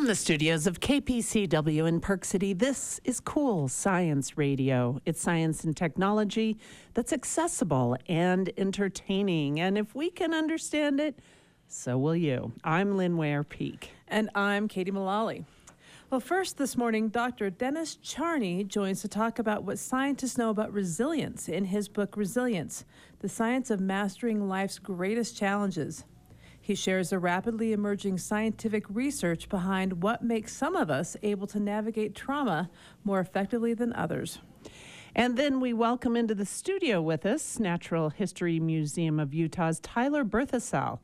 From the studios of KPCW in Park City, this is Cool Science Radio. It's science and technology that's accessible and entertaining. And if we can understand it, so will you. I'm Lynn Ware Peak. And I'm Katie Mullally. Well, first this morning, Dr. Dennis Charney joins to talk about what scientists know about resilience in his book, Resilience: The Science of Mastering Life's Greatest Challenges. He shares the rapidly emerging scientific research behind what makes some of us able to navigate trauma more effectively than others. And then we welcome into the studio with us Natural History Museum of Utah's Tylor Birthisel.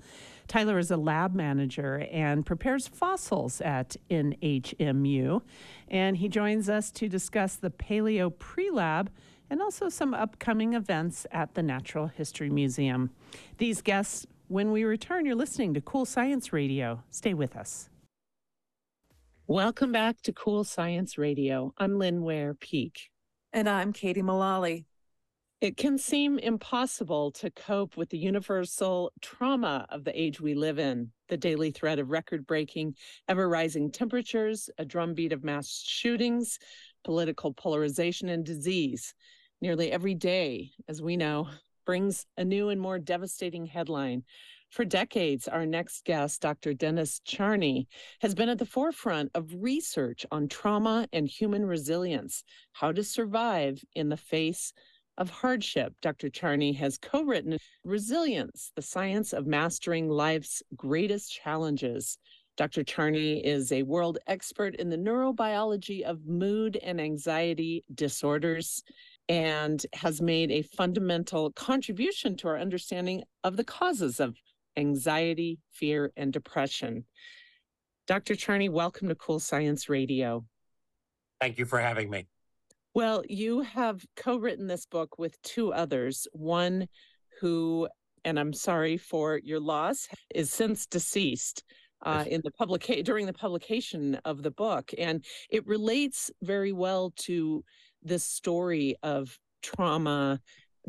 Tylor is a lab manager and prepares fossils at NHMU. And he joins us to discuss the Paleo Pre-Lab and also some upcoming events at the Natural History Museum. These guests... When we return, you're listening to Cool Science Radio. Stay with us. Welcome back to Cool Science Radio. I'm Lynn Ware Peak. And I'm Katie Mullally. It can seem impossible to cope with the universal trauma of the age we live in, the daily threat of record-breaking, ever-rising temperatures, a drumbeat of mass shootings, political polarization, and disease. Nearly every day, as we know, brings a new and more devastating headline. For decades, our next guest, Dr. Dennis Charney, has been at the forefront of research on trauma and human resilience, how to survive in the face of hardship. Dr. Charney has co-written Resilience: The Science of Mastering Life's Greatest Challenges. Dr. Charney is a world expert in the neurobiology of mood and anxiety disorders, and has made a fundamental contribution to our understanding of the causes of anxiety, fear, and depression. Dr. Charney, welcome to Cool Science Radio. Thank you for having me. Well, you have co-written this book with two others, one who, and I'm sorry for your loss, is since deceased. During the publication of the book, and it relates very well to this story of trauma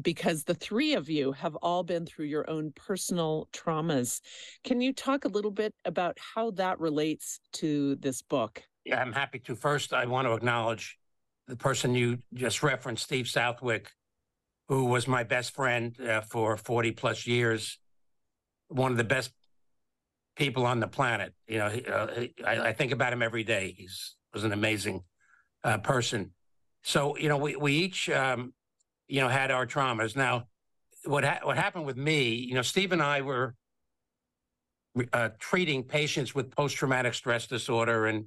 because the three of you have all been through your own personal traumas. Can you talk a little bit about how that relates to this book? Yeah, I'm happy to. First, I want to acknowledge the person you just referenced, Steve Southwick, who was my best friend for 40 plus years, one of the best people on the planet. You know, I think about him every day. He was an amazing person. So, you know, we each, you know, had our traumas. Now, what happened with me, you know, Steve and I were treating patients with post-traumatic stress disorder and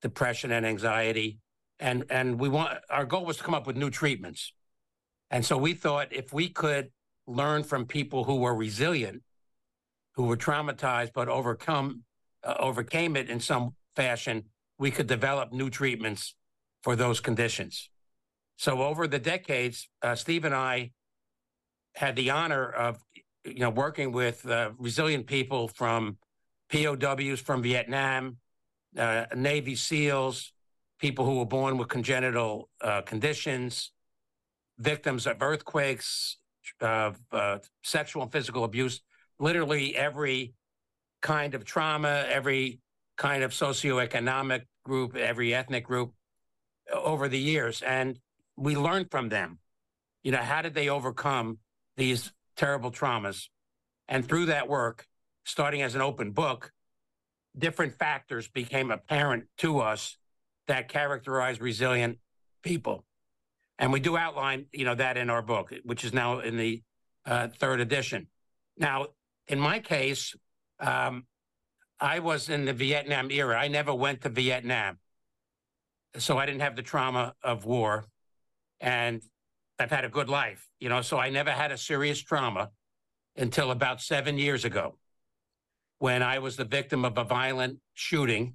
depression and anxiety. And our goal was to come up with new treatments. And so we thought if we could learn from people who were resilient, who were traumatized but overcame it in some fashion, we could develop new treatments for those conditions. So over the decades, Steve and I had the honor of, you know, working with resilient people, from POWs from Vietnam, Navy SEALs, people who were born with congenital conditions, victims of earthquakes, of sexual and physical abuse. Literally every kind of trauma, every kind of socioeconomic group, every ethnic group over the years. And we learned from them, you know, how did they overcome these terrible traumas? And through that work, starting as an open book, different factors became apparent to us that characterize resilient people. And we do outline, you know, that in our book, which is now in the third edition. Now, in my case, I was in the Vietnam era. I never went to Vietnam, so I didn't have the trauma of war, and I've had a good life, you know, so I never had a serious trauma until about 7 years ago when I was the victim of a violent shooting.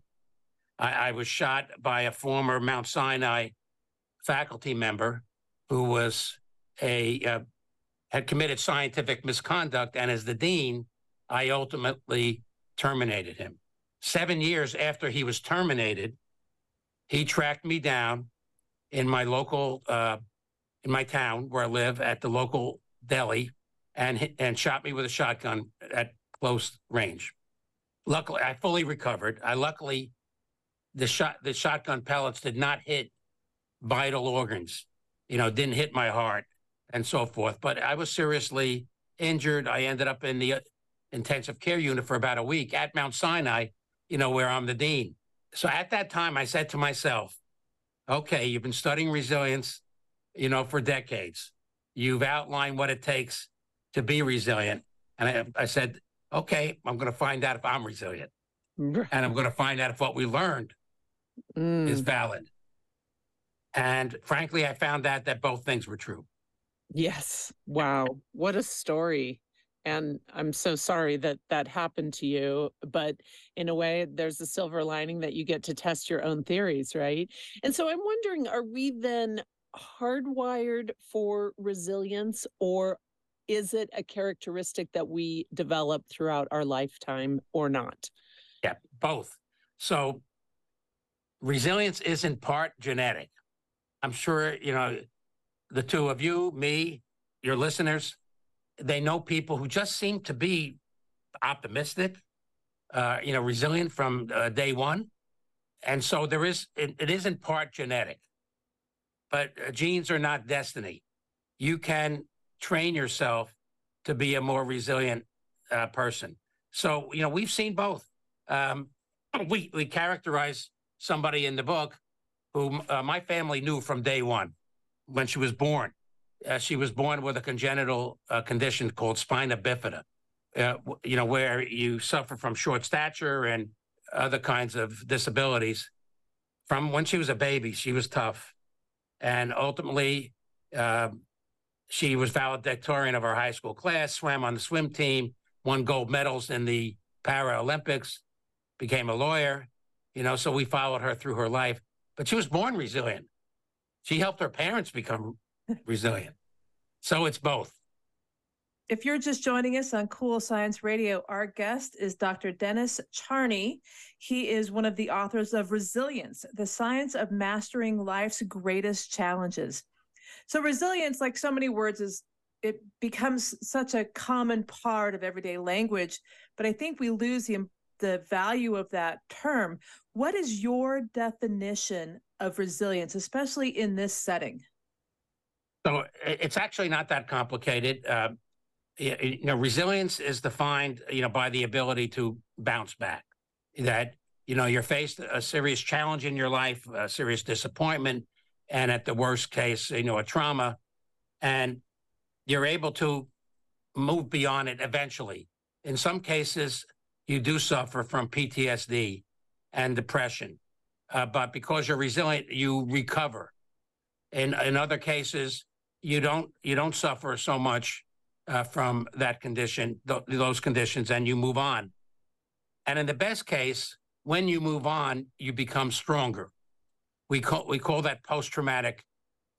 I was shot by a former Mount Sinai faculty member who was had committed scientific misconduct, and as the dean, I ultimately terminated him. 7 years after he was terminated, he tracked me down in my local, in my town where I live, at the local deli, and shot me with a shotgun at close range. Luckily, I fully recovered. I luckily the shotgun pellets did not hit vital organs, you know, didn't hit my heart and so forth. But I was seriously injured. I ended up in the intensive care unit for about a week at Mount Sinai, you know, where I'm the dean. So at that time, I said to myself, okay, you've been studying resilience, you know, for decades. You've outlined what it takes to be resilient. And I said, okay, I'm going to find out if I'm resilient. And I'm going to find out if what we learned is valid. And frankly, I found out that both things were true. Yes. Wow. What a story. And I'm so sorry that that happened to you. But in a way, there's a silver lining that you get to test your own theories, right? And so I'm wondering, are we then hardwired for resilience, or is it a characteristic that we develop throughout our lifetime or not? Yeah, both. So resilience is in part genetic. I'm sure, you know, the two of you, me, your listeners, they know people who just seem to be optimistic, you know, resilient from day one. And so there is, it is in part genetic, but genes are not destiny. You can train yourself to be a more resilient person. So, you know, we've seen both. We characterize somebody in the book who my family knew from day one when she was born. She was born with a congenital condition called spina bifida, you know, where you suffer from short stature and other kinds of disabilities. From when she was a baby, she was tough. And ultimately, she was valedictorian of her high school class, swam on the swim team, won gold medals in the Paralympics, became a lawyer, you know, so we followed her through her life. But she was born resilient. She helped her parents become resilient. So it's both. If you're just joining us on Cool Science Radio, our guest is Dr. Dennis Charney. He is one of the authors of Resilience: The Science of Mastering Life's Greatest Challenges. So resilience, like so many words, is it becomes such a common part of everyday language, but I think we lose the value of that term. What is your definition of resilience, especially in this setting? So it's actually not that complicated. You know, resilience is defined, you know, by the ability to bounce back. That, you know, you're faced a serious challenge in your life, a serious disappointment, and at the worst case, you know, a trauma, and you're able to move beyond it eventually. In some cases, you do suffer from PTSD and depression, but because you're resilient, you recover. In other cases, you don't suffer so much from that condition, those conditions, and you move on. And in the best case, when you move on, you become stronger. We call that post-traumatic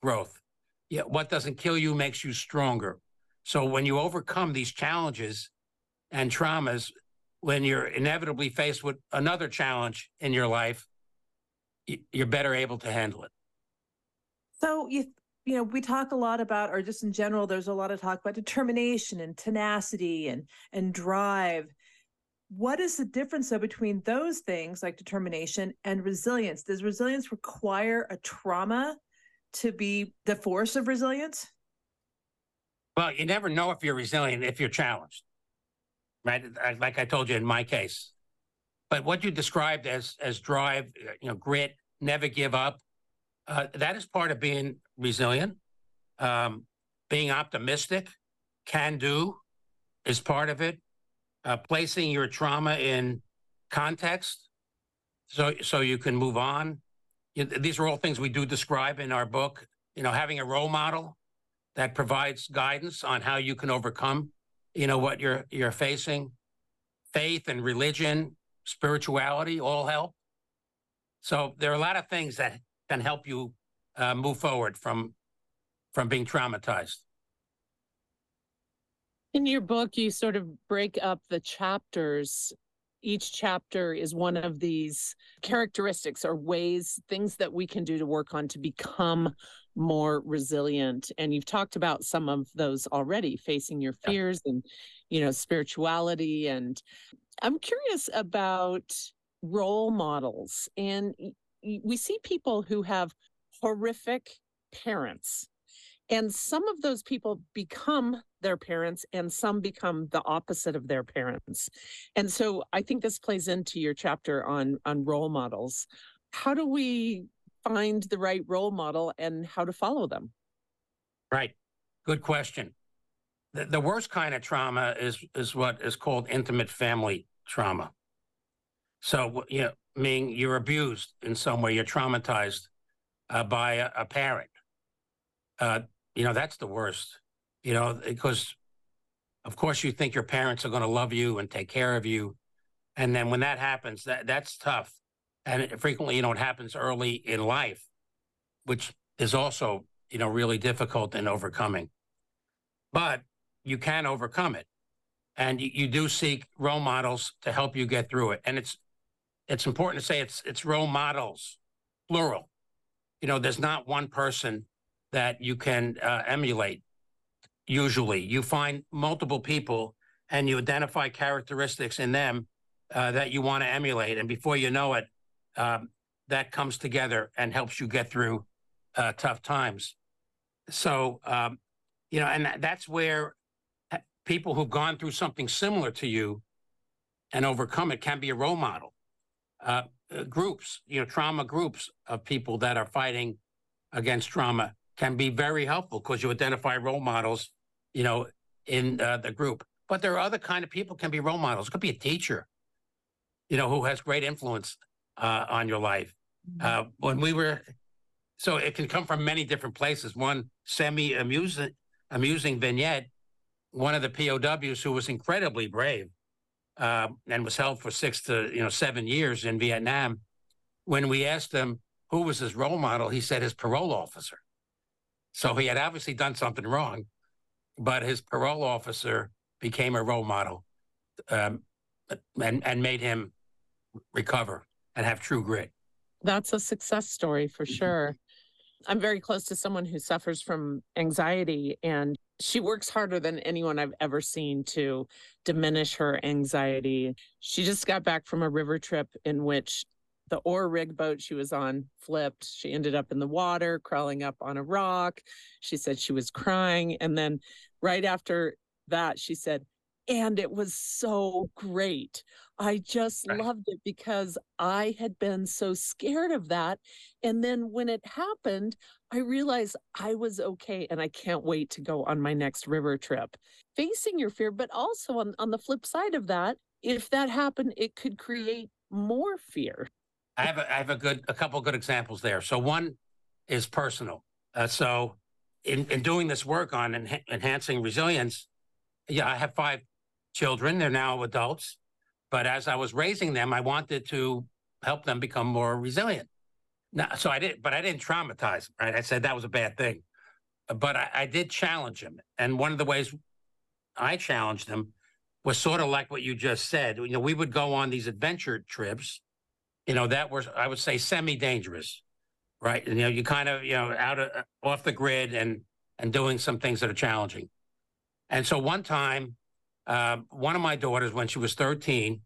growth. Yeah, what doesn't kill you makes you stronger. So when you overcome these challenges and traumas, when you're inevitably faced with another challenge in your life, you're better able to handle it. So, you know, we talk a lot about, or just in general, there's a lot of talk about determination and tenacity and drive. What is the difference, though, between those things like determination and resilience? Does resilience require a trauma to be the force of resilience? Well, you never know if you're resilient if you're challenged, right? Like I told you in my case. But what you described as drive, you know, grit, never give up, that is part of being resilient. Being optimistic, can do, is part of it. Placing your trauma in context so you can move on. These are all things we do describe in our book. You know, having a role model that provides guidance on how you can overcome, you know, what you're facing. Faith and religion, spirituality, all help. So there are a lot of things that can help you move forward from being traumatized. In your book, you sort of break up the chapters. Each chapter is one of these characteristics or ways, things that we can do to work on to become more resilient. And you've talked about some of those already, facing your fears and, you know, spirituality. And I'm curious about role models. And we see people who have horrific parents. And some of those people become their parents, and some become the opposite of their parents. And so I think this plays into your chapter on role models. How do we find the right role model and how to follow them? Right. Good question. The worst kind of trauma is what is called intimate family trauma. So, you know, meaning you're abused in some way, you're traumatized by a parent. You know, that's the worst, you know, because of course you think your parents are going to love you and take care of you. And then when that happens, that's tough. And it, frequently, you know, it happens early in life, which is also, you know, really difficult in overcoming. But you can overcome it. And you do seek role models to help you get through it. And it's important to say it's role models, plural. You know, there's not one person that you can emulate. Usually you find multiple people and you identify characteristics in them that you want to emulate. And before you know it, that comes together and helps you get through tough times. So, you know, and that's where people who've gone through something similar to you and overcome it can be a role model. Groups, you know, trauma groups of people that are fighting against trauma can be very helpful because you identify role models, you know, in the group. But there are other kind of people can be role models. It could be a teacher, you know, who has great influence on your life. So it can come from many different places. One amusing vignette, one of the POWs who was incredibly brave and was held for 6 to 7 years in Vietnam. When we asked him who was his role model, he said his parole officer. So he had obviously done something wrong, but his parole officer became a role model and made him recover and have true grit. That's a success story for sure. I'm very close to someone who suffers from anxiety, and she works harder than anyone I've ever seen to diminish her anxiety. She just got back from a river trip in which the oar rig boat she was on flipped. She ended up in the water, crawling up on a rock. She said she was crying. And then right after that, she said, and it was so great. I just loved it because I had been so scared of that. And then when it happened, I realized I was okay, and I can't wait to go on my next river trip. Facing your fear, but also on the flip side of that, if that happened, it could create more fear. I have a couple good examples there. So one is personal. So in doing this work on enhancing resilience, I have 5 children. They're now adults. But as I was raising them, I wanted to help them become more resilient. Now, so I did, but I didn't traumatize them, right? I said that was a bad thing. But I did challenge them. And one of the ways I challenged them was sort of like what you just said. You know, we would go on these adventure trips, you know, that was, I would say, semi-dangerous, right? And, you know, you kind of, you know, off the grid and doing some things that are challenging. And so one time, one of my daughters, when she was 13,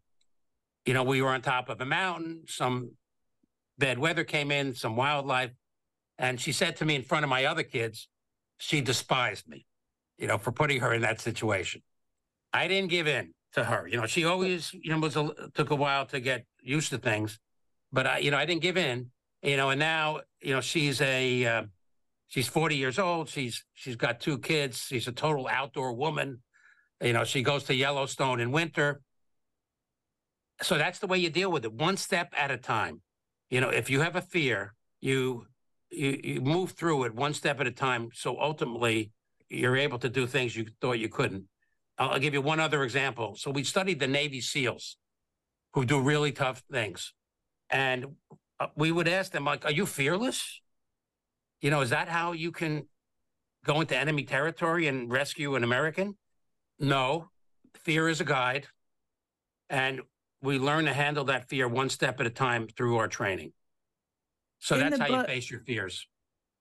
you know, we were on top of a mountain, some bad weather came in, some wildlife. And she said to me in front of my other kids, she despised me, you know, for putting her in that situation. I didn't give in to her. You know, she always, you know, took a while to get used to things. But I didn't give in, you know, and now, you know, she's 40 years old. She's got 2 kids. She's a total outdoor woman. You know, she goes to Yellowstone in winter. So that's the way you deal with it, one step at a time. You know, if you have a fear, you move through it one step at a time. So ultimately, you're able to do things you thought you couldn't. I'll give you one other example. So we studied the Navy SEALs, who do really tough things. And we would ask them, like, are you fearless? You know, is that how you can go into enemy territory and rescue an American? No, fear is a guide. And we learn to handle that fear one step at a time through our training. So that's how you face your fears.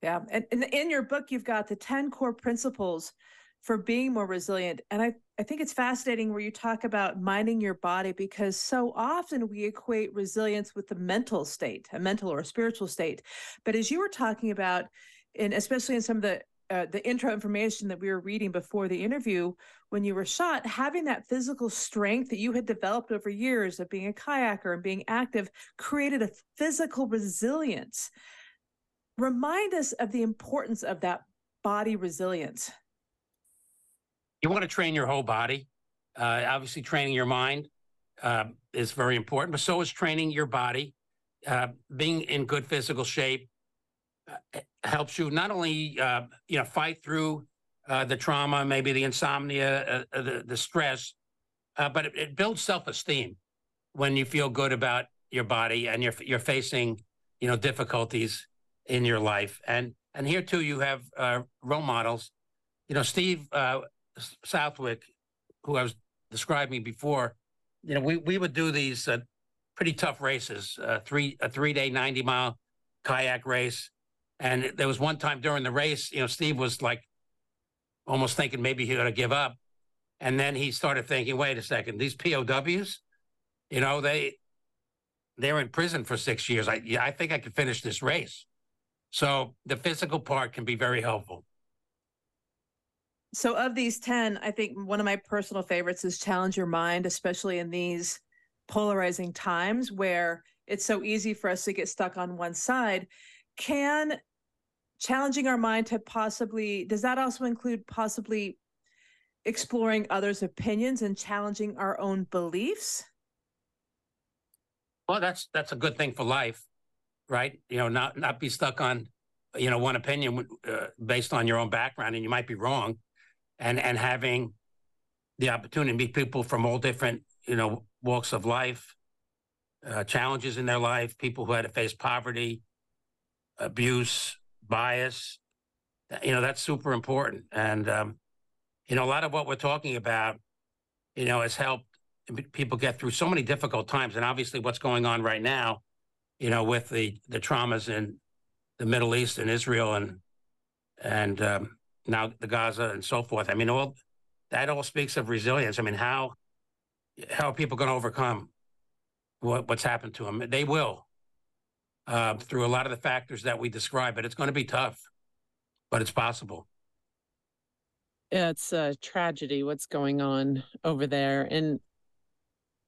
Yeah. And in your book, you've got the 10 core principles for being more resilient. And I think it's fascinating where you talk about minding your body, because so often we equate resilience with the mental state, a mental or a spiritual state. But as you were talking about, and especially in some of the intro information that we were reading before the interview, when you were shot, having that physical strength that you had developed over years of being a kayaker and being active created a physical resilience. Remind us of the importance of that body resilience. You want to train your whole body. Obviously, training your mind is very important, but so is training your body. Being in good physical shape helps you not only fight through the trauma, maybe the insomnia, the stress, but it builds self-esteem when you feel good about your body and you're facing difficulties in your life. And here too, you have role models. Steve Southwick, who I was describing before. We would do these pretty tough races, a three-day 90-mile kayak race. And there was one time during the race, Steve was like almost thinking maybe he ought to give up. And then he started thinking, wait a second, these POWs, they're in prison for 6 years. I think I could finish this race. So the physical part can be very helpful. So of these 10, I think one of my personal favorites is challenge your mind, especially in these polarizing times where it's so easy for us to get stuck on one side. Can challenging our mind to possibly, does that also include possibly exploring others' opinions and challenging our own beliefs? Well, that's a good thing for life, right? Not be stuck on, one opinion based on your own background, and you might be wrong. And having the opportunity to meet people from all different, walks of life, challenges in their life, people who had to face poverty, abuse, bias, that's super important. And, a lot of what we're talking about, has helped people get through so many difficult times. And obviously what's going on right now, with the traumas in the Middle East and Israel and now the Gaza and so forth. I mean, all that speaks of resilience. I mean, how are people going to overcome what's happened to them? They will. Through a lot of the factors that we describe, but it's going to be tough, but it's possible. Yeah, it's a tragedy what's going on over there. And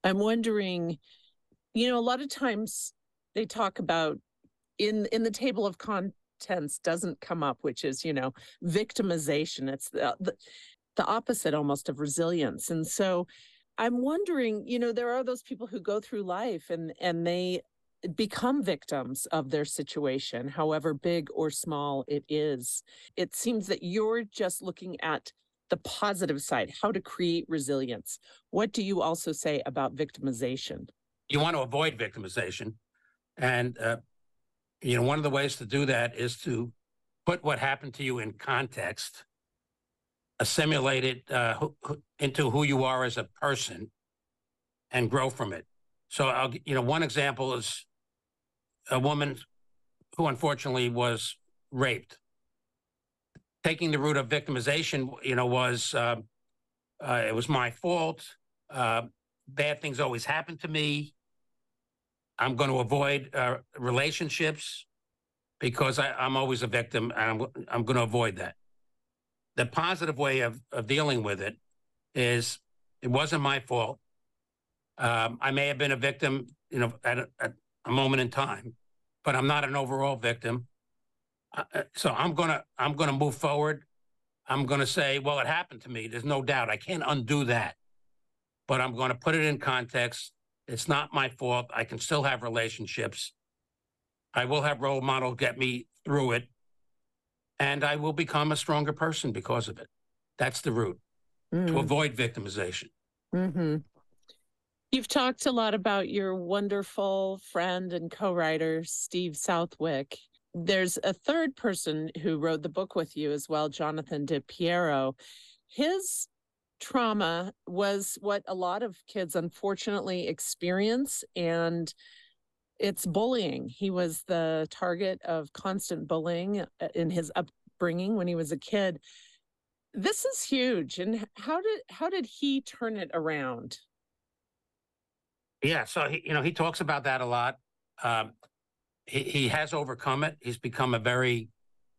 I'm wondering, a lot of times they talk about in the table of contents doesn't come up, which is, victimization. It's the opposite almost of resilience. And so I'm wondering, there are those people who go through life and they become victims of their situation, however big or small it is. It seems that you're just looking at the positive side, how to create resilience. What do you also say about victimization? You want to avoid victimization. And, one of the ways to do that is to put what happened to you in context, assimilate it into who you are as a person, and grow from it. So, one example is a woman who unfortunately was raped. Taking the route of victimization, was it was my fault. Bad things always happen to me. I'm going to avoid relationships because I'm always a victim, and I'm going to avoid that. The positive way of dealing with it is it wasn't my fault. I may have been a victim, at a moment in time, but I'm not an overall victim. So I'm gonna move forward. I'm gonna say, well, it happened to me. There's no doubt. I can't undo that, but I'm gonna put it in context. It's not my fault. I can still have relationships. I will have role model get me through it, and I will become a stronger person because of it. That's the route to avoid victimization. Mm-hmm. You've talked a lot about your wonderful friend and co-writer, Steve Southwick. There's a third person who wrote the book with you as well, Jonathan DePierro. His trauma was what a lot of kids unfortunately experience, and it's bullying. He was the target of constant bullying in his upbringing when he was a kid. This is huge. And how did he turn it around? Yeah, so he talks about that a lot. He has overcome it. He's become a very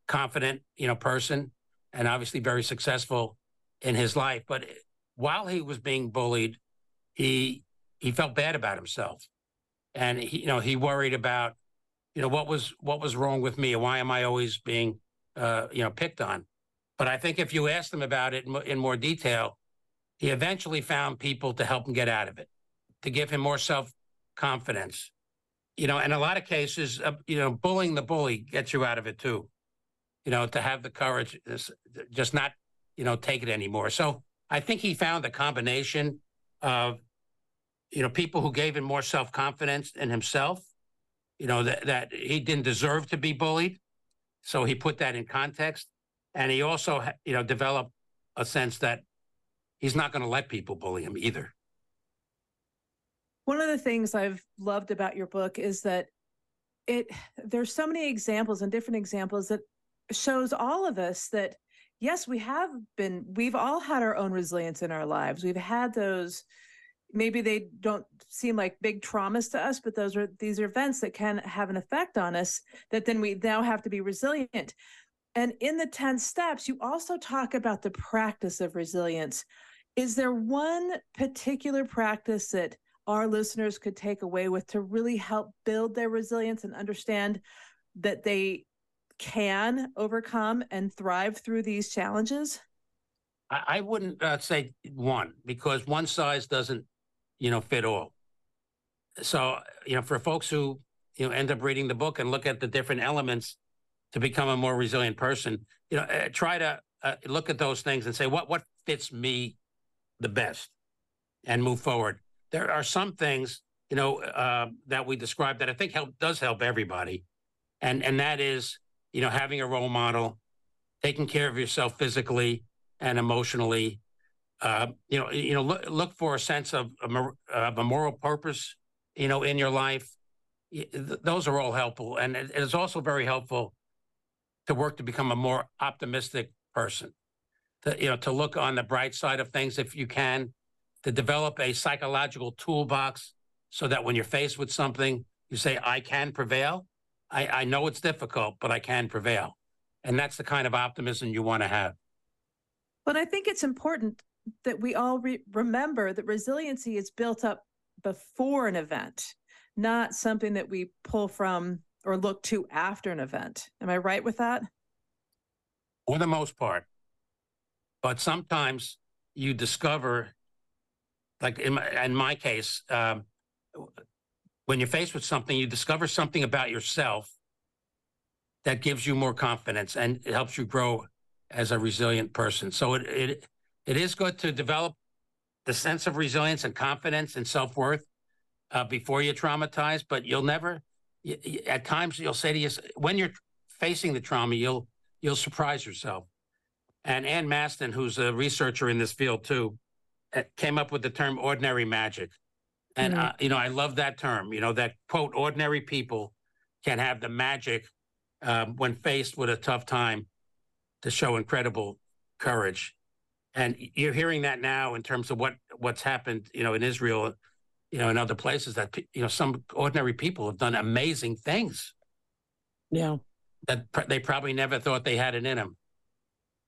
confident, person, and obviously very successful in his life. But while he was being bullied, he felt bad about himself, and he worried about what was wrong with me, and why am I always being picked on. But I think if you asked him about it in more detail, he eventually found people to help him get out of it, to give him more self-confidence. In a lot of cases, bullying the bully gets you out of it too. To have the courage, just not, take it anymore. So I think he found a combination of, people who gave him more self-confidence in himself, that he didn't deserve to be bullied. So he put that in context. And he also, developed a sense that he's not going to let people bully him either. One of the things I've loved about your book is that there's so many examples and different examples that shows all of us that, yes, we've all had our own resilience in our lives. We've had those, maybe they don't seem like big traumas to us, but these are events that can have an effect on us that then we now have to be resilient. And in the 10 steps, you also talk about the practice of resilience. Is there one particular practice that our listeners could take away with to really help build their resilience and understand that they can overcome and thrive through these challenges? I wouldn't say one, because one size doesn't, fit all. So, for folks who, end up reading the book and look at the different elements to become a more resilient person, try to look at those things and say, what fits me the best, and move forward. There are some things, that we describe that I think does help everybody. And that is, having a role model, taking care of yourself physically and emotionally, look for a sense of a moral purpose, in your life. Those are all helpful. And it is also very helpful to work to become a more optimistic person, to look on the bright side of things if you can, to develop a psychological toolbox so that when you're faced with something, you say, I can prevail. I know it's difficult, but I can prevail. And that's the kind of optimism you want to have. But I think it's important that we all remember that resiliency is built up before an event, not something that we pull from or look to after an event. Am I right with that? For the most part. But sometimes you discover, like in my case, when you're faced with something, you discover something about yourself that gives you more confidence, and it helps you grow as a resilient person. So it is good to develop the sense of resilience and confidence and self-worth before you're traumatized, but you'll never... At times you'll say to yourself, when you're facing the trauma, you'll surprise yourself. And Ann Masten, who's a researcher in this field too, came up with the term ordinary magic. And, mm-hmm. I love that term, that, quote, ordinary people can have the magic when faced with a tough time to show incredible courage. And you're hearing that now in terms of what's happened, in Israel, in other places, that some ordinary people have done amazing things. Yeah, that they probably never thought they had it in them.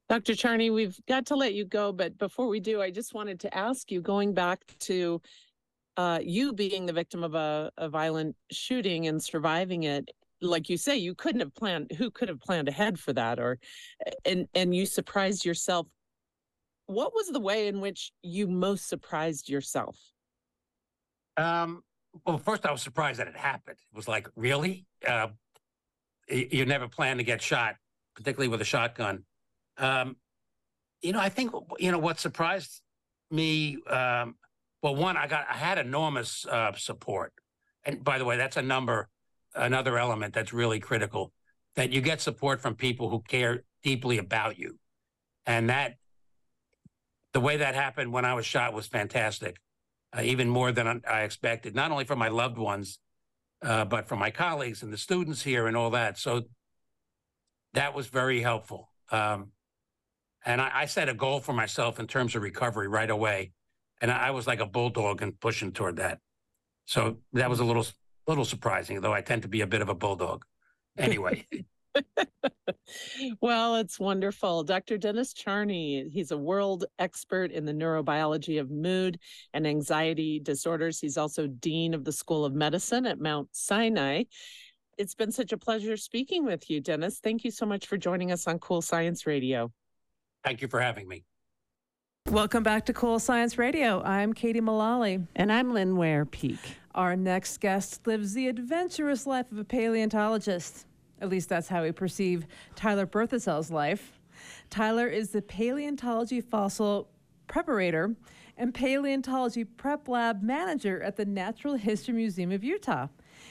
Dr. Charney, we've got to let you go, but before we do, I just wanted to ask you, going back to you being the victim of a violent shooting and surviving it. Like you say, you couldn't have planned. Who could have planned ahead for that? And you surprised yourself. What was the way in which you most surprised yourself? Well, first I was surprised that it happened. It was like, really? You never plan to get shot, particularly with a shotgun. I think, what surprised me, well, one, I had enormous support. And by the way, that's another element that's really critical, that you get support from people who care deeply about you. And the way that happened when I was shot was fantastic. Even more than I expected, not only from my loved ones, but from my colleagues and the students here and all that. So that was very helpful. And I set a goal for myself in terms of recovery right away. And I was like a bulldog and pushing toward that. So that was a little surprising, though I tend to be a bit of a bulldog. Anyway. Well, it's wonderful. Dr. Dennis Charney, he's a world expert in the neurobiology of mood and anxiety disorders. He's also Dean of the School of Medicine at Mount Sinai. It's been such a pleasure speaking with you, Dennis. Thank you so much for joining us on Cool Science Radio. Thank you for having me. Welcome back to Cool Science Radio. I'm Katie Mullally. And I'm Lynn Ware-Peak. Our next guest lives the adventurous life of a paleontologist. At least that's how we perceive Tylor Birthisel's life. Tylor is the paleontology fossil preparator and paleontology prep lab manager at the Natural History Museum of Utah.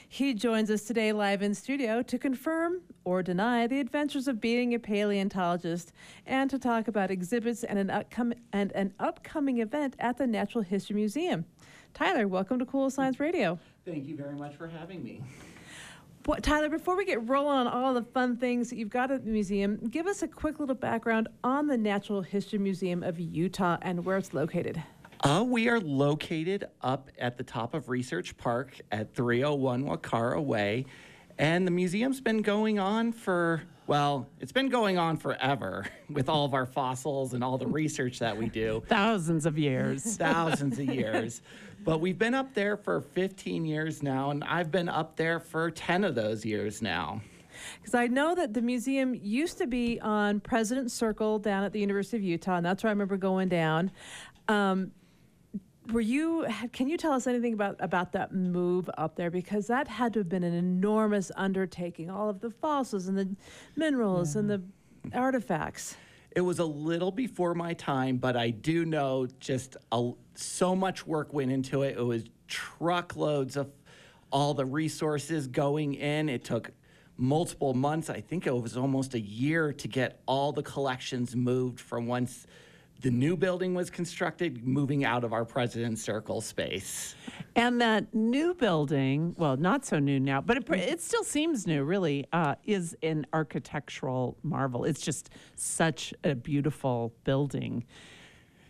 He joins us today live in studio to confirm or deny the adventures of being a paleontologist and to talk about exhibits and an upcoming event at the Natural History Museum. Tylor, welcome to Cool Science Radio. Thank you very much for having me. Well, Tylor, before we get rolling on all the fun things that you've got at the museum, give us a quick little background on the Natural History Museum of Utah and where it's located. We are located up at the top of Research Park at 301 Wacara Way, and the museum's been going on for, well, it's been going on forever with all of our fossils and all the research that we do. Thousands of years. Thousands of years. But we've been up there for 15 years now, and I've been up there for 10 of those years now. Because I know that the museum used to be on President's Circle down at the University of Utah, and that's where I remember going down. Can you tell us anything about that move up there? Because that had to have been an enormous undertaking, all of the fossils and the minerals and the artifacts. It was a little before my time, but I do know just so much work went into it. It was truckloads of all the resources going in. It took multiple months. I think it was almost a year to get all the collections moved from once the new building was constructed, moving out of our President's Circle space. And that new building, well, not so new now, but it still seems new, really, is an architectural marvel. It's just such a beautiful building.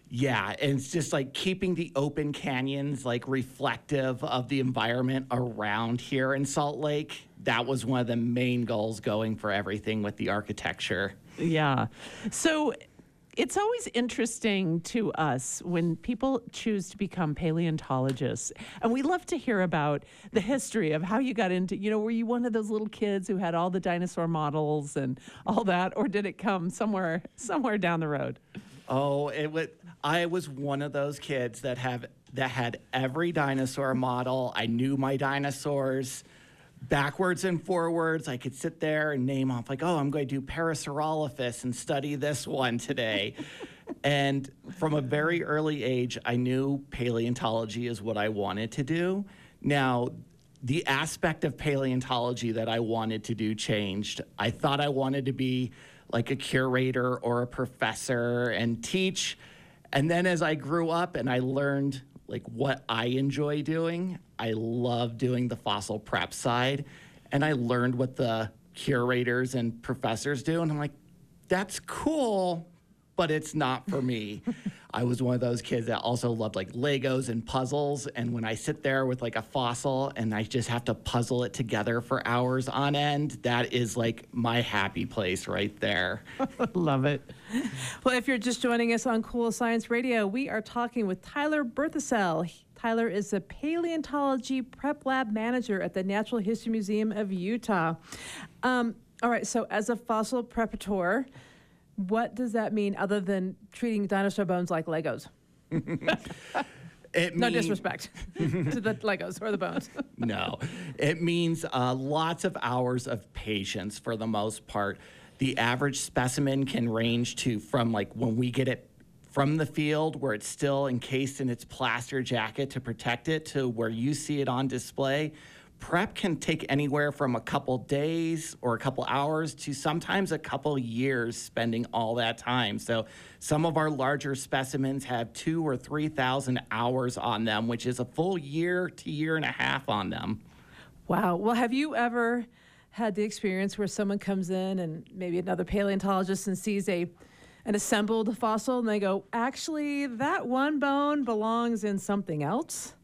Yeah, and it's just like keeping the open canyons like reflective of the environment around here in Salt Lake. That was one of the main goals going for everything with the architecture. Yeah. So it's always interesting to us when people choose to become paleontologists. And we love to hear about the history of how you got into, were you one of those little kids who had all the dinosaur models and all that, or did it come somewhere down the road? Oh, I was one of those kids that had every dinosaur model. I knew my dinosaurs backwards and forwards. I could sit there and name off like, oh, I'm going to do Parasaurolophus and study this one today. And from a very early age, I knew paleontology is what I wanted to do. Now, the aspect of paleontology that I wanted to do changed. I thought I wanted to be like a curator or a professor and teach. And then as I grew up and I learned like what I enjoy doing, I love doing the fossil prep side, and I learned what the curators and professors do, and I'm like, that's cool, but it's not for me. I was one of those kids that also loved like Legos and puzzles, and when I sit there with like a fossil and I just have to puzzle it together for hours on end, that is like my happy place right there. Love it. Well, if you're just joining us on Cool Science Radio, we are talking with Tylor Birthisel. Tylor is the paleontology prep lab manager at the Natural History Museum of Utah. All right, so as a fossil preparator, what does that mean other than treating dinosaur bones like Legos? No disrespect to the Legos or the bones. No, it means lots of hours of patience for the most part. The average specimen can range from like when we get it from the field where it's still encased in its plaster jacket to protect it to where you see it on display. Prep can take anywhere from a couple days or a couple hours to sometimes a couple years spending all that time. So some of our larger specimens have 2,000 or 3,000 hours on them, which is a full year to year and a half on them. Wow. Well, have you ever had the experience where someone comes in and maybe another paleontologist and sees a and assemble the fossil, and they go, actually, that one bone belongs in something else?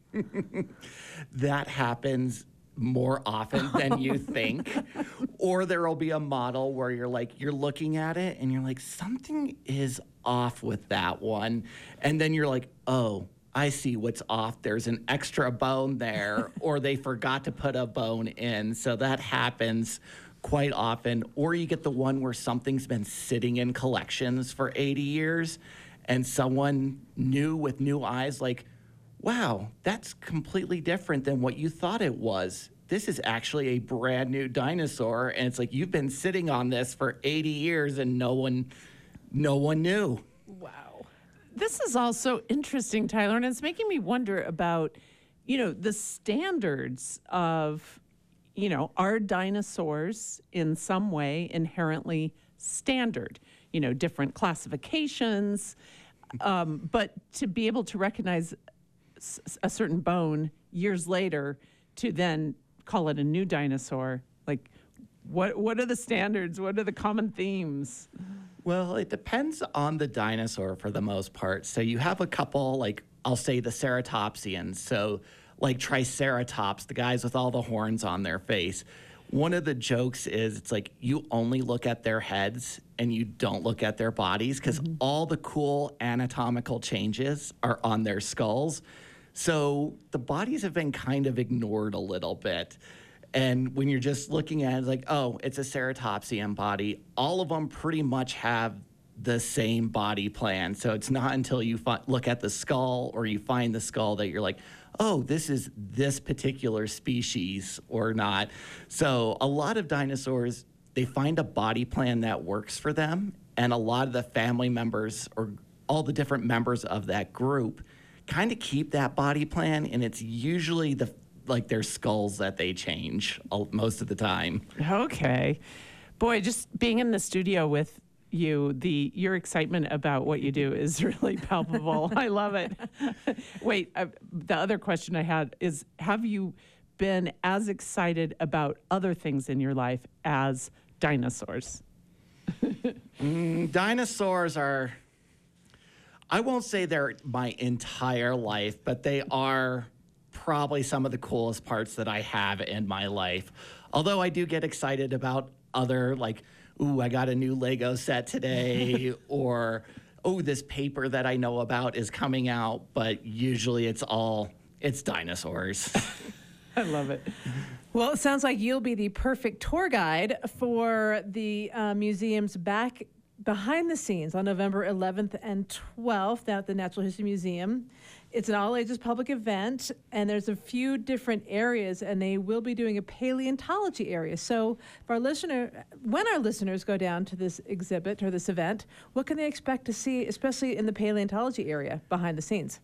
That happens more often than you think. Or there will be a model where you're like, you're looking at it, and you're like, something is off with that one. And then you're like, oh, I see what's off. There's an extra bone there, or they forgot to put a bone in. So that happens quite often. Or you get the one where something's been sitting in collections for 80 years, and someone new with new eyes like, wow, that's completely different than what you thought it was. This is actually a brand new dinosaur. And it's like, you've been sitting on this for 80 years and no one knew. Wow. This is all so interesting, Tylor, and it's making me wonder about, the standards of, are dinosaurs in some way inherently standard? Different classifications, but to be able to recognize a certain bone years later to then call it a new dinosaur, like what are the standards? What are the common themes? Well, it depends on the dinosaur for the most part. So you have a couple, like I'll say the ceratopsians. So like triceratops, the guys with all the horns on their face. One of the jokes is it's like you only look at their heads and you don't look at their bodies because all the cool anatomical changes are on their skulls. So the bodies have been kind of ignored a little bit. And when you're just looking at it, it's like, oh, it's a ceratopsian body. All of them pretty much have the same body plan. So it's not until you look at the skull or you find the skull that you're like, oh, this is this particular species or not. So a lot of dinosaurs, they find a body plan that works for them. And a lot of the family members or all the different members of that group kind of keep that body plan. And it's usually their skulls that they change most of the time. Okay. Boy, just being in the studio with you, your excitement about what you do is really palpable. I love it. Wait, the other question I had is, have you been as excited about other things in your life as dinosaurs? Dinosaurs are, I won't say they're my entire life, but they are probably some of the coolest parts that I have in my life. Although I do get excited about other, like, ooh, I got a new Lego set today, or, oh, this paper that I know about is coming out, but usually it's dinosaurs. I love it. Well, it sounds like you'll be the perfect tour guide for the museum's back behind the scenes on November 11th and 12th at the Natural History Museum. It's an all-ages public event, and there's a few different areas, and they will be doing a paleontology area. So when our listeners go down to this exhibit or this event, what can they expect to see, especially in the paleontology area behind the scenes?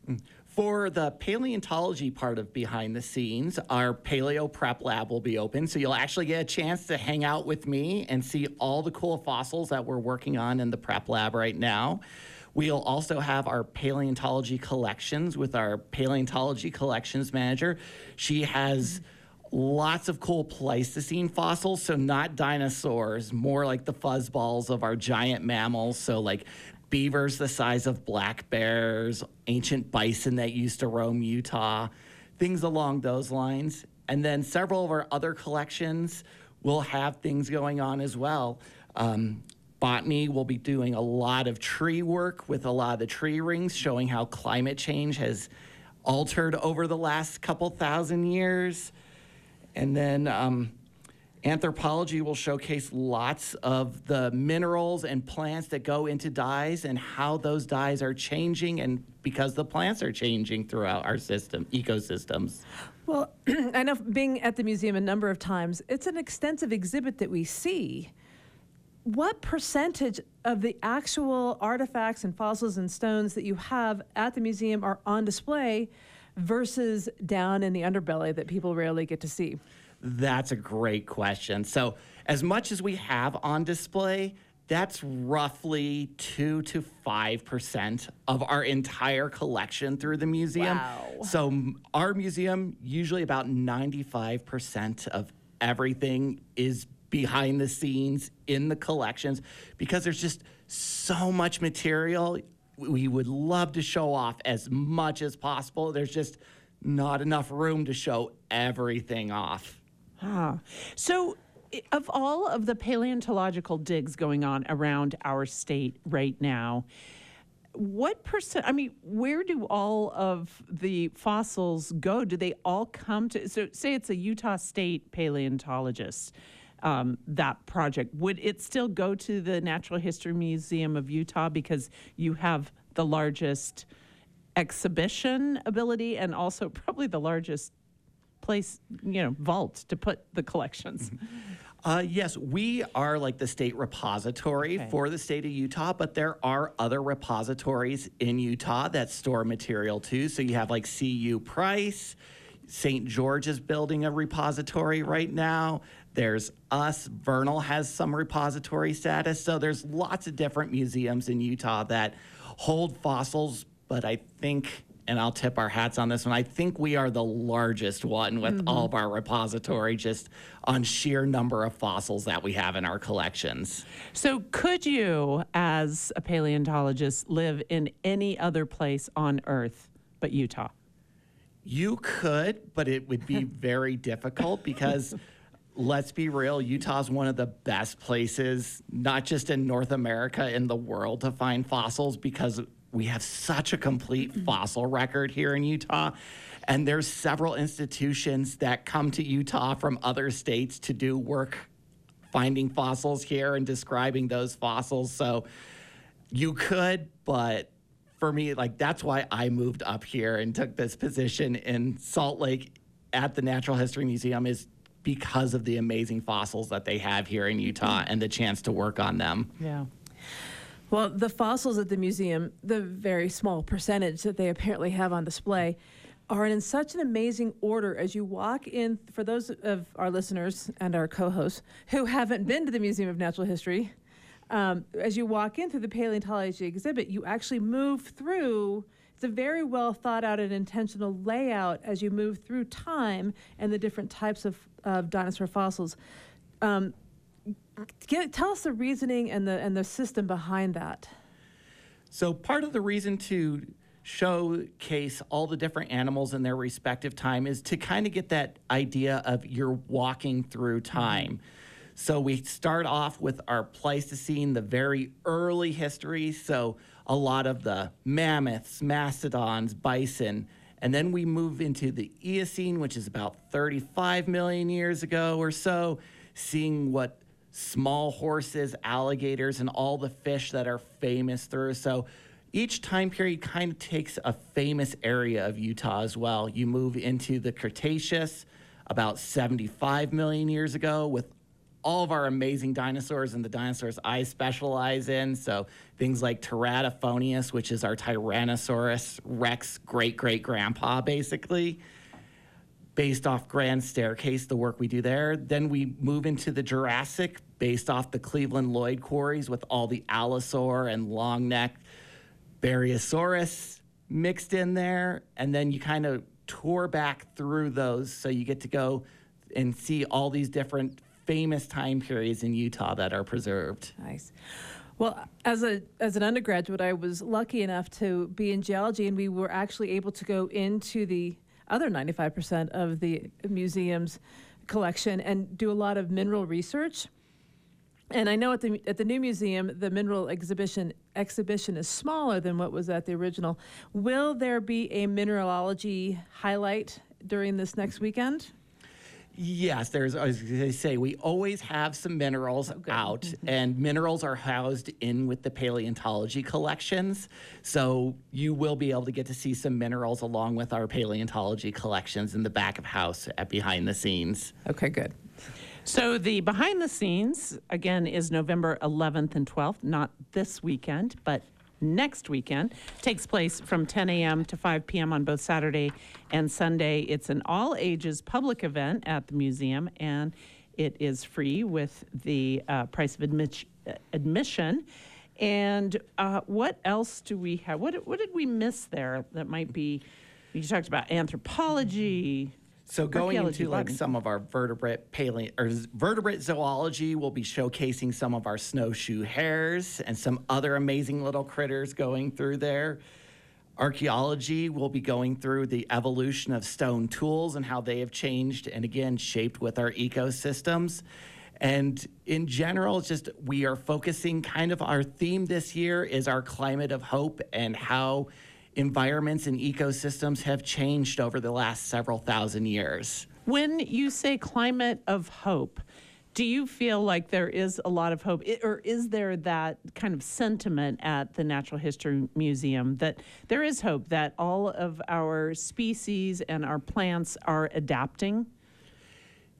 For the paleontology part of behind the scenes, our paleo prep lab will be open, so you'll actually get a chance to hang out with me and see all the cool fossils that we're working on in the prep lab right now. We'll also have our paleontology collections with our paleontology collections manager. She has lots of cool Pleistocene fossils, so not dinosaurs, more like the fuzzballs of our giant mammals, so like beavers the size of black bears, ancient bison that used to roam Utah, things along those lines. And then several of our other collections will have things going on as well. Botany will be doing a lot of tree work with a lot of the tree rings, showing how climate change has altered over the last couple thousand years. And then anthropology will showcase lots of the minerals and plants that go into dyes and how those dyes are changing, and because the plants are changing throughout our ecosystems. Well, I know being at the museum a number of times, it's an extensive exhibit that we see. What percentage of the actual artifacts and fossils and stones that you have at the museum are on display versus down in the underbelly that people rarely get to see? That's a great question. So as much as we have on display, that's roughly 2 to 5% of our entire collection through the museum. Wow. So our museum, usually about 95% of everything is behind the scenes in the collections, because there's just so much material. We would love to show off as much as possible. There's just not enough room to show everything off. Ah. So of all of the paleontological digs going on around our state right now, what percent, I mean, where do all of the fossils go? Do they all come to, so say it's a Utah State paleontologist, that project, would it still go to the Natural History Museum of Utah because you have the largest exhibition ability and also probably the largest place, you know, vault to put the collections? Yes, we are like the state repository for the state of Utah, but there are other repositories in Utah that store material too. So you have like CU Price, St. George is building a repository right now. There's us, Vernal has some repository status. So there's lots of different museums in Utah that hold fossils, but I think, and I'll tip our hats on this one, I think we are the largest one with all of our repository, just on sheer number of fossils that we have in our collections. So could you, as a paleontologist, live in any other place on Earth but Utah? You could, but it would be very difficult because, let's be real, Utah's one of the best places, not just in North America, in the world to find fossils, because we have such a complete fossil record here in Utah, and there's several institutions that come to Utah from other states to do work finding fossils here and describing those fossils. So you could, but for me, like, that's why I moved up here and took this position in Salt Lake at the Natural History Museum, is because of the amazing fossils that they have here in Utah and the chance to work on them. Yeah. Well, the fossils at the museum, the very small percentage that they apparently have on display, are in such an amazing order as you walk in. For those of our listeners and our co-hosts who haven't been to the Museum of Natural History, as you walk in through the paleontology exhibit, you actually move through. It's a very well thought out and intentional layout as you move through time and the different types of dinosaur fossils. Tell us the reasoning and the system behind that. So part of the reason to showcase all the different animals in their respective time is to kind of get that idea of you're walking through time. So we start off with our Pleistocene, the very early history. So a lot of the mammoths, mastodons, bison. And then we move into the Eocene, which is about 35 million years ago or so, seeing what small horses, alligators, and all the fish that are famous through. So each time period kind of takes a famous area of Utah as well. You move into the Cretaceous about 75 million years ago with all of our amazing dinosaurs and the dinosaurs I specialize in. So things like Teratophoneus, which is our Tyrannosaurus Rex great-great-grandpa, basically, based off Grand Staircase, the work we do there. Then we move into the Jurassic, based off the Cleveland Lloyd quarries with all the Allosaur and long-necked Barosaurus mixed in there. And then you kind of tour back through those, so you get to go and see all these different famous time periods in Utah that are preserved. Nice. Well, as an undergraduate, I was lucky enough to be in geology, and we were actually able to go into the other 95% of the museum's collection and do a lot of mineral research. And I know at the new museum, the mineral exhibition is smaller than what was at the original. Will there be a mineralogy highlight during this next weekend? Yes, there's, as they say, we always have some minerals out, and minerals are housed in with the paleontology collections. So you will be able to get to see some minerals along with our paleontology collections in the back of house at behind the scenes. Okay, good. So the behind the scenes, again, is November 11th and 12th, not this weekend, but next weekend. Takes place from 10 a.m. to 5 p.m. on both Saturday and Sunday. It's an all-ages public event at the museum, and it is free with the price of admission. And what else do we have? What did we miss there that might be, you talked about anthropology. So going into like some of our vertebrate vertebrate zoology, we'll be showcasing some of our snowshoe hares and some other amazing little critters going through there. Archaeology, we'll be going through the evolution of stone tools and how they have changed and again shaped with our ecosystems. And in general, it's just we are focusing kind of our theme this year is our climate of hope and how environments and ecosystems have changed over the last several thousand years. When you say climate of hope, do you feel like there is a lot of hope, or is there that kind of sentiment at the Natural History Museum that there is hope, that all of our species and our plants are adapting?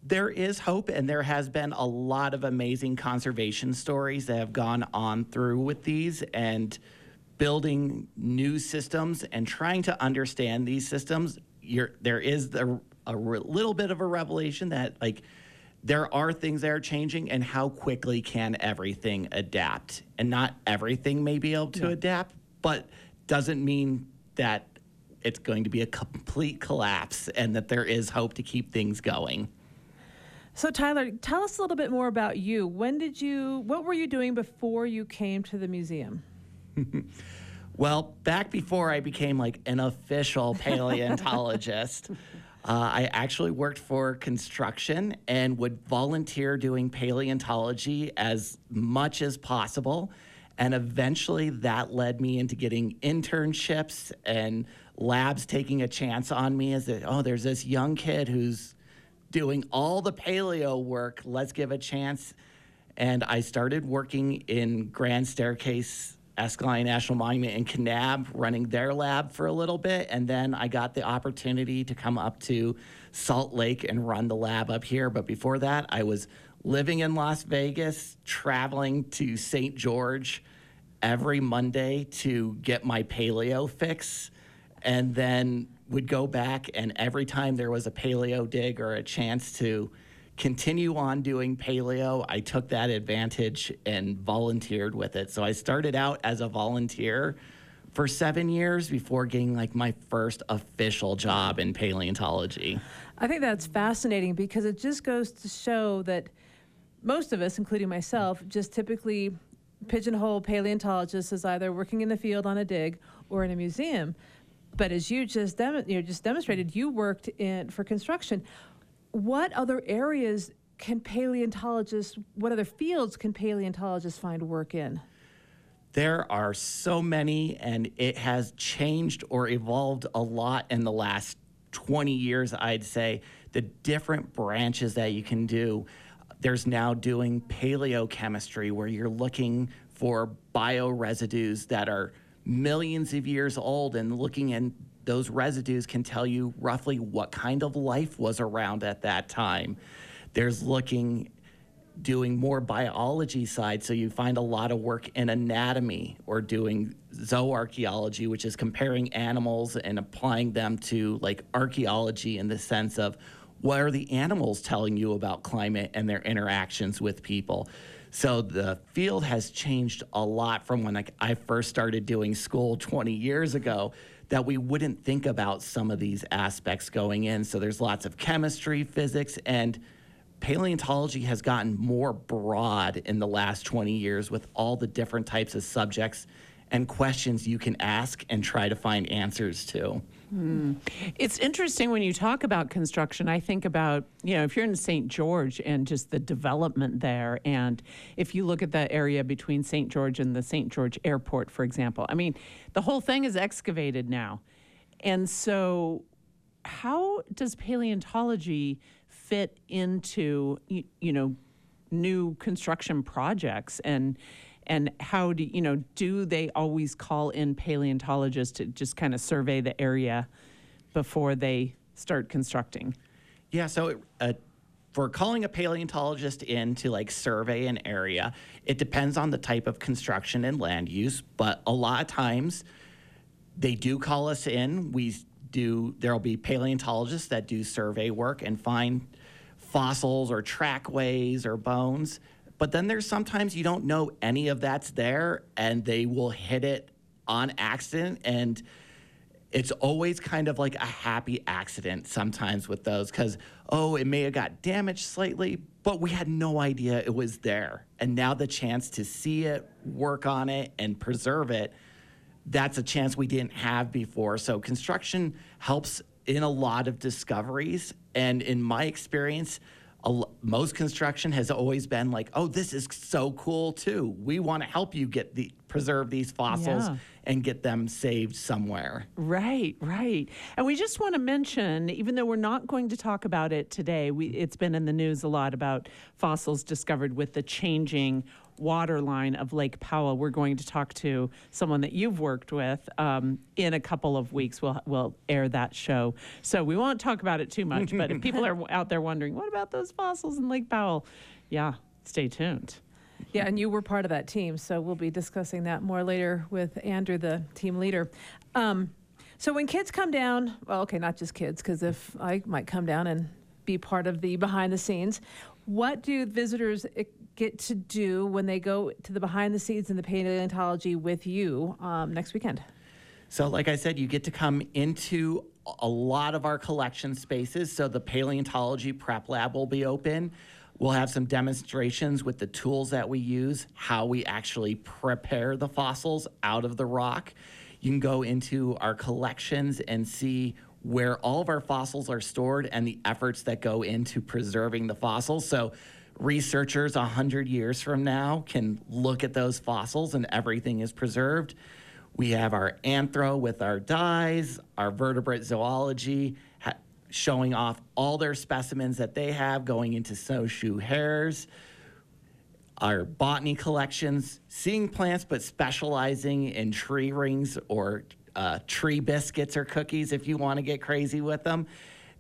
There is hope, and there has been a lot of amazing conservation stories that have gone on through with these, and building new systems and trying to understand these systems, there is a little bit of a revelation that like there are things that are changing, and how quickly can everything adapt? And not everything may be able to adapt, but doesn't mean that it's going to be a complete collapse, and that there is hope to keep things going. So Tylor, tell us a little bit more about you. What were you doing before you came to the museum? Well, back before I became like an official paleontologist, I actually worked for construction and would volunteer doing paleontology as much as possible. And eventually that led me into getting internships and labs taking a chance on me as that, oh, there's this young kid who's doing all the paleo work, let's give a chance. And I started working in Grand Staircase Escalante National Monument in Kanab, running their lab for a little bit, and then I got the opportunity to come up to Salt Lake and run the lab up here. But before that, I was living in Las Vegas, traveling to St. George every Monday to get my paleo fix, and then would go back, and every time there was a paleo dig or a chance to continue on doing paleo, I took that advantage and volunteered with it. So I started out as a volunteer for 7 years before getting like my first official job in paleontology. I think that's fascinating because it just goes to show that most of us, including myself, just typically pigeonhole paleontologists as either working in the field on a dig or in a museum. But as you just demonstrated, you worked for construction. What other areas can paleontologists, what other fields can paleontologists find work in? There are so many, and it has changed or evolved a lot in the last 20 years, I'd say, the different branches that you can do. There's now doing paleochemistry, where you're looking for bioresidues that are millions of years old, and looking in those residues can tell you roughly what kind of life was around at that time. There's doing more biology side, so you find a lot of work in anatomy, or doing zooarchaeology, which is comparing animals and applying them to like archaeology in the sense of what are the animals telling you about climate and their interactions with people. So the field has changed a lot from when I first started doing school 20 years ago, that we wouldn't think about some of these aspects going in. So there's lots of chemistry, physics, and paleontology has gotten more broad in the last 20 years with all the different types of subjects and questions you can ask and try to find answers to. Mm. It's interesting when you talk about construction. I think about, if you're in St. George and just the development there, and if you look at that area between St. George and the St. George Airport, for example, I mean, the whole thing is excavated now. And so how does paleontology fit into, new construction projects? And how do they always call in paleontologists to just kind of survey the area before they start constructing? Yeah, so for calling a paleontologist in to like survey an area, it depends on the type of construction and land use, but a lot of times they do call us in. There'll be paleontologists that do survey work and find fossils or trackways or bones. But then there's sometimes you don't know any of that's there, and they will hit it on accident. And it's always kind of like a happy accident sometimes with those, because, oh, it may have got damaged slightly, but we had no idea it was there. And now the chance to see it, work on it, and preserve it, that's a chance we didn't have before. So construction helps in a lot of discoveries. And in my experience, most construction has always been like, oh, this is so cool too. We want to help you preserve these fossils and get them saved somewhere. Right, right. And we just want to mention, even though we're not going to talk about it today, it's been in the news a lot about fossils discovered with the changing water line of Lake Powell. We're going to talk to someone that you've worked with in a couple of weeks. We'll air that show. So we won't talk about it too much, but if people are out there wondering, what about those fossils in Lake Powell? Yeah, stay tuned. Yeah, and you were part of that team, so we'll be discussing that more later with Andrew, the team leader. So when kids come down, well, okay, not just kids, because if I might come down and be part of the behind the scenes, what do visitors get to do when they go to the behind the scenes in the paleontology with you next weekend? So like I said, you get to come into a lot of our collection spaces. So the paleontology prep lab will be open. We'll have some demonstrations with the tools that we use, how we actually prepare the fossils out of the rock. You can go into our collections and see where all of our fossils are stored and the efforts that go into preserving the fossils. So researchers 100 years from now can look at those fossils and everything is preserved. We have our anthro with our dyes, our vertebrate zoology showing off all their specimens that they have, going into snowshoe hares, our botany collections, seeing plants but specializing in tree rings or tree biscuits or cookies if you want to get crazy with them.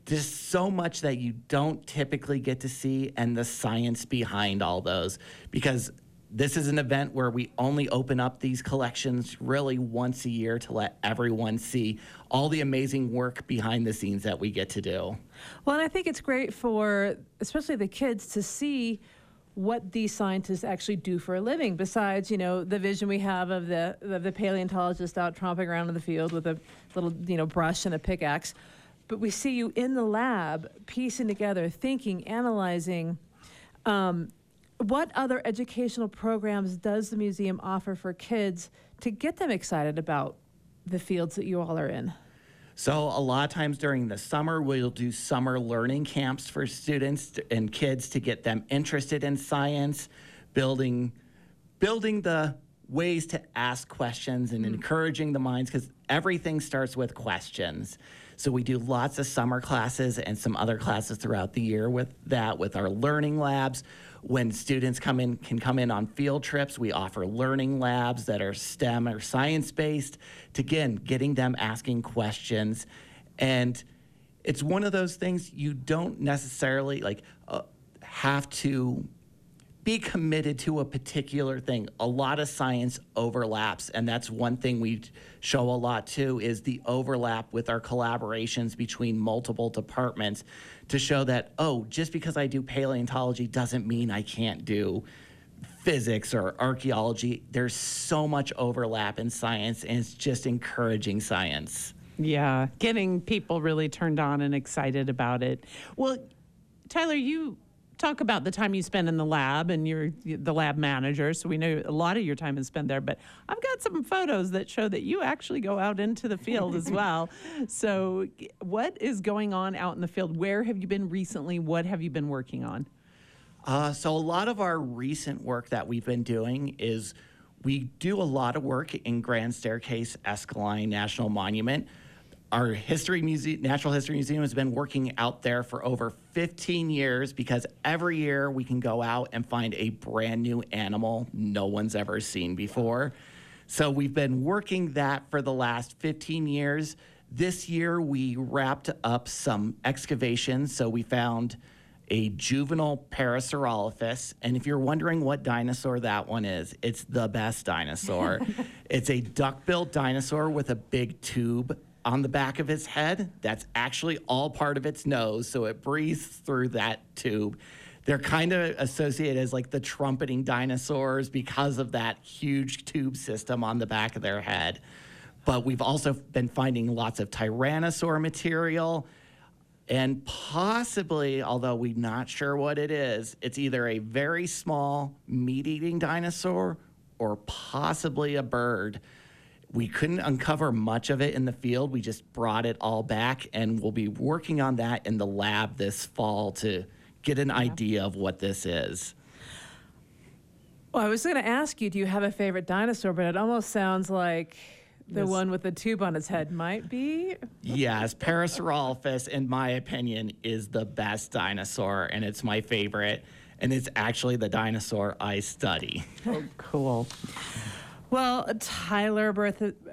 There's so much that you don't typically get to see, and the science behind all those, because this is an event where we only open up these collections really once a year to let everyone see all the amazing work behind the scenes that we get to do. Well, and I think it's great for especially the kids to see what these scientists actually do for a living, besides, you know, the vision we have of the paleontologist out tromping around in the field with a little, you know, brush and a pickaxe. But we see you in the lab, piecing together, thinking, analyzing. What other educational programs does the museum offer for kids to get them excited about the fields that you all are in? So a lot of times during the summer, we'll do summer learning camps for students and kids to get them interested in science, building the ways to ask questions and encouraging the minds, because everything starts with questions. So we do lots of summer classes and some other classes throughout the year with that, with our learning labs. When students can come in on field trips, we offer learning labs that are STEM or science-based, to, again, getting them asking questions. And it's one of those things you don't necessarily have to be committed to a particular thing. A lot of science overlaps, and that's one thing we show a lot too, is the overlap with our collaborations between multiple departments to show that, oh, just because I do paleontology doesn't mean I can't do physics or archaeology. There's so much overlap in science, and it's just encouraging science. Yeah, getting people really turned on and excited about it. Well, Tylor, you talk about the time you spend in the lab, and you're the lab manager, so we know a lot of your time is spent there, but I've got some photos that show that you actually go out into the field as well. So what is going on out in the field? Where have you been recently? What have you been working on? So a lot of our recent work that we've been doing is we do a lot of work in Grand Staircase Escalante National Monument. Our Natural History Museum has been working out there for over 15 years, because every year we can go out and find a brand new animal no one's ever seen before. So we've been working that for the last 15 years. This year we wrapped up some excavations, so we found a juvenile Parasaurolophus. And if you're wondering what dinosaur that one is, it's the best dinosaur. It's a duck-billed dinosaur with a big tube on the back of its head. That's actually all part of its nose, so it breathes through that tube. They're kind of associated as like the trumpeting dinosaurs because of that huge tube system on the back of their head. But we've also been finding lots of Tyrannosaur material. And possibly, although we're not sure what it is, it's either a very small meat-eating dinosaur or possibly a bird. We couldn't uncover much of it in the field. We just brought it all back, and we'll be working on that in the lab this fall to get an idea of what this is. Well, I was going to ask you, do you have a favorite dinosaur? But it almost sounds like the one with the tube on its head might be. Yes, Parasaurolophus, in my opinion, is the best dinosaur, and it's my favorite. And it's actually the dinosaur I study. Oh, cool. Well, Tylor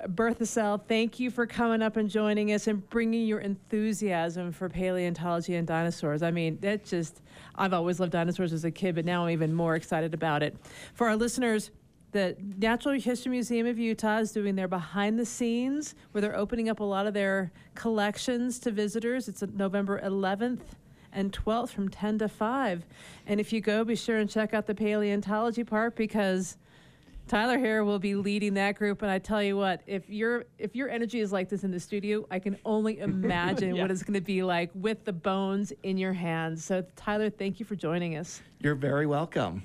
Birthisel, thank you for coming up and joining us and bringing your enthusiasm for paleontology and dinosaurs. I mean, that's just, I've always loved dinosaurs as a kid, but now I'm even more excited about it. For our listeners, the Natural History Museum of Utah is doing their behind the scenes, where they're opening up a lot of their collections to visitors. It's November 11th and 12th from 10 to 5. And if you go, be sure and check out the paleontology part, because Tylor here will be leading that group, and I tell you what, if your energy is like this in the studio, I can only imagine what it's going to be like with the bones in your hands. So, Tylor, thank you for joining us. You're very welcome.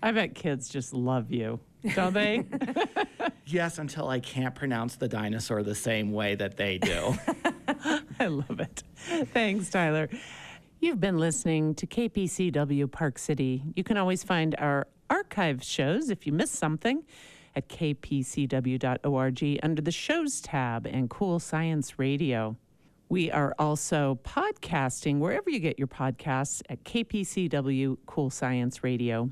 I bet kids just love you, don't they? Yes, until I can't pronounce the dinosaur the same way that they do. I love it. Thanks, Tylor. You've been listening to KPCW Park City. You can always find our archive shows, if you missed something, at kpcw.org under the Shows tab and Cool Science Radio. We are also podcasting wherever you get your podcasts at KPCW Cool Science Radio.